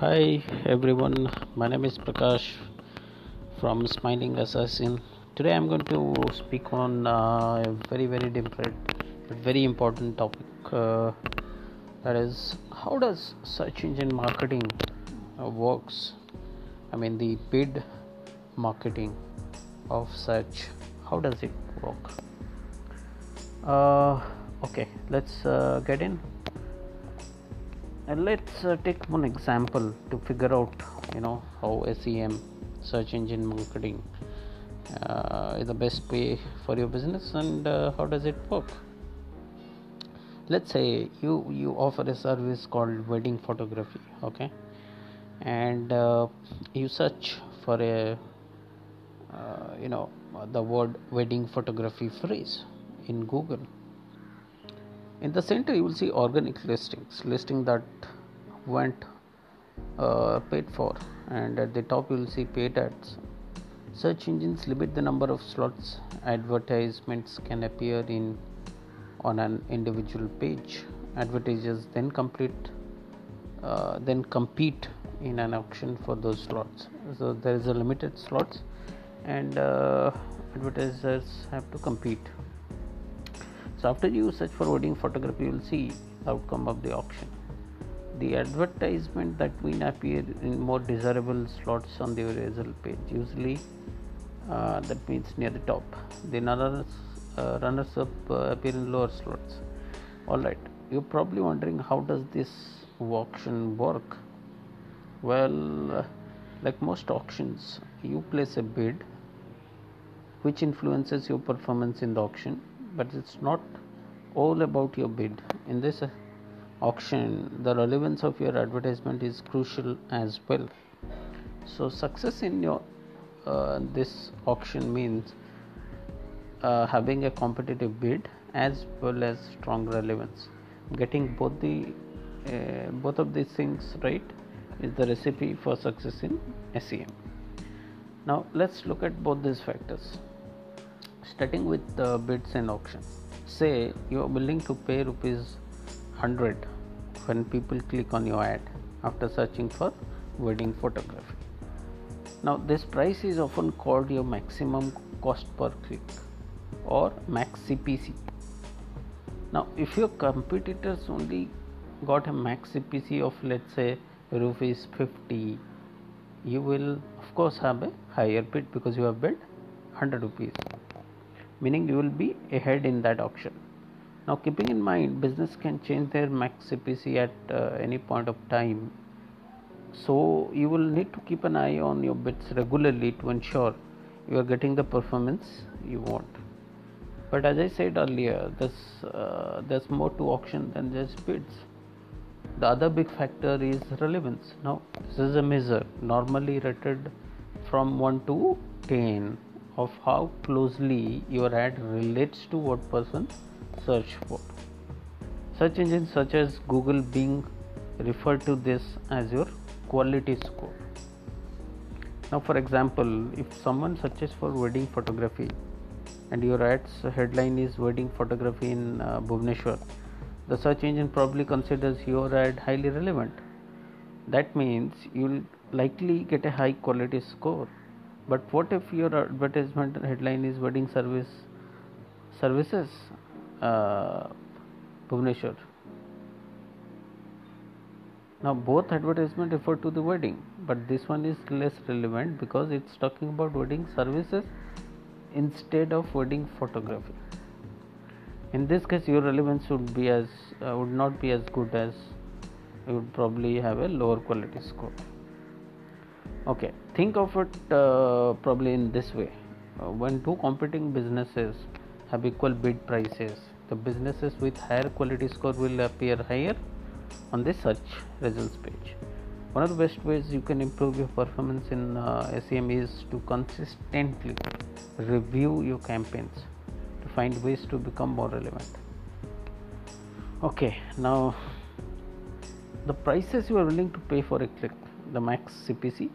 Hi everyone, my name is Prakash from Smiling Assassin. Today I'm going to speak on a very different, very important topic. That is, how does search engine marketing works? I mean the paid marketing of search. How does it work? Okay, let's get in. And let's take one example to figure out, how SEM, search engine marketing, is the best way for your business and how does it work. Let's say you offer a service called wedding photography, okay, and you search for a, the word wedding photography phrase in Google. In the center you will see organic listings that went paid for, and at the top you will see paid ads. Search engines limit the number of slots advertisements can appear in on an individual page. Advertisers then compete in an auction for those slots. So there is a limited slots, and advertisers have to compete. So after you search for wedding photography, you will see the outcome of the auction. The advertisement that will appear in more desirable slots on the result page, usually that means near the top. The runners-up appear in lower slots. Alright, you're probably wondering, how does this auction work? Well, like most auctions, you place a bid which influences your performance in the auction. But it's not all about your bid. In this auction, the relevance of your advertisement is crucial as well. So success in your this auction means having a competitive bid as well as strong relevance. Getting both of these things right is the recipe for success in SEM. Now let's look at both these factors. Starting with the bids and auction. Say you are willing to pay rupees 100 when people click on your ad after searching for wedding photography. Now this price is often called your maximum cost per click or max cpc. Now if your competitors only got a max cpc of, let's say, rupees 50, you will of course have a higher bid because you have bid 100 rupees. Meaning you will be ahead in that auction. Now keeping in mind, business can change their max CPC at any point of time. So you will need to keep an eye on your bids regularly to ensure you are getting the performance you want. But as I said earlier, there's more to auction than just bids. The other big factor is relevance. Now this is a measure normally rated from 1 to 10. Of how closely your ad relates to what person search for. Search engines such as Google, Bing refer to this as your quality score. Now for example, if someone searches for wedding photography and your ad's headline is wedding photography in Bhubaneswar, the search engine probably considers your ad highly relevant. That means you'll likely get a high quality score. But what if your advertisement headline is wedding services Bhubaneswar? Now both advertisements refer to the wedding, but this one is less relevant because it's talking about wedding services instead of wedding photography. In this case, your relevance would not be as good, as you would probably have a lower quality score. Okay, think of it probably in this way. When two competing businesses have equal bid prices, the businesses with higher quality score will appear higher on the search results page. One of the best ways you can improve your performance in SEM is to consistently review your campaigns to find ways to become more relevant. Okay, now the prices you are willing to pay for a click, the max CPC,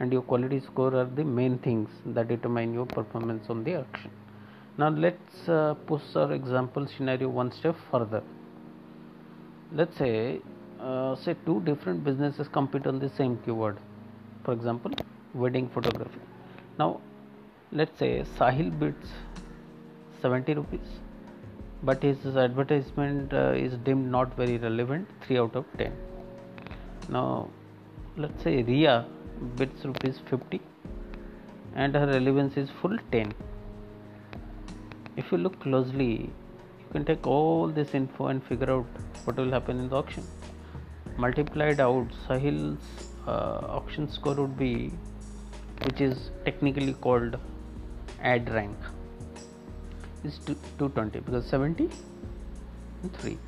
and your quality score are the main things that determine your performance on the auction. Now let's push our example scenario one step further. Let's say say two different businesses compete on the same keyword, for example wedding photography. Now let's say Sahil bids 70 rupees but his advertisement is deemed not very relevant, 3 out of 10. Now let's say Riya bids rupees 50 and her relevance is full 10. If you look closely, you can take all this info and figure out what will happen in the auction. Multiplied out, Sahil's auction score would be, which is technically called ad rank, is 220 because 70 and 3.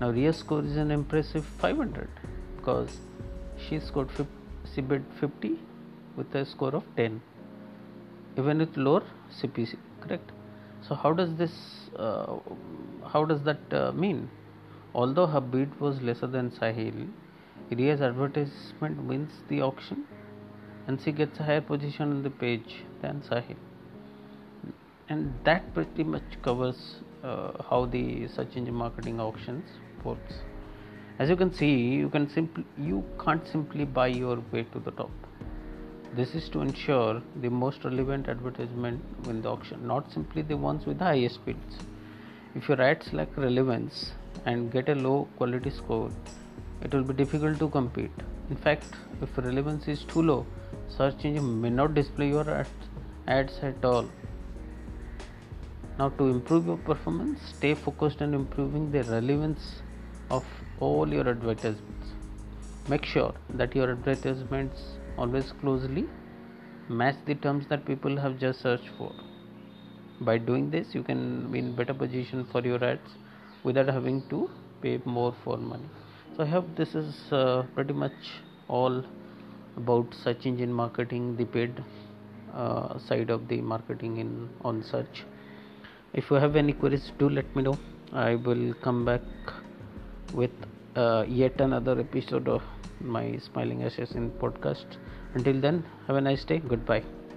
Now Riya's score is an impressive 500 because she bid 50 with a score of 10, even with lower CPC, correct? So how does that mean? Although her bid was lesser than Sahil, Riya's advertisement wins the auction and she gets a higher position on the page than Sahil. And that pretty much covers how the search engine marketing auctions works. As you can see, you can't simply buy your way to the top. This is to ensure the most relevant advertisement win the auction, not simply the ones with the highest bids. If your ads lack relevance and get a low quality score, it will be difficult to compete. In fact, if relevance is too low, search engine may not display your ads at all. Now, to improve your performance, stay focused on improving the relevance of all your advertisements. Make sure that your advertisements always closely match the terms that people have just searched for. By doing this, you can be in better position for your ads without having to pay more for money. So I hope this is pretty much all about search engine marketing, the paid side of the marketing on search. If you have any queries, do let me know. I will come back with yet another episode of my Smiling Assassin podcast. Until then, have a nice day. Goodbye.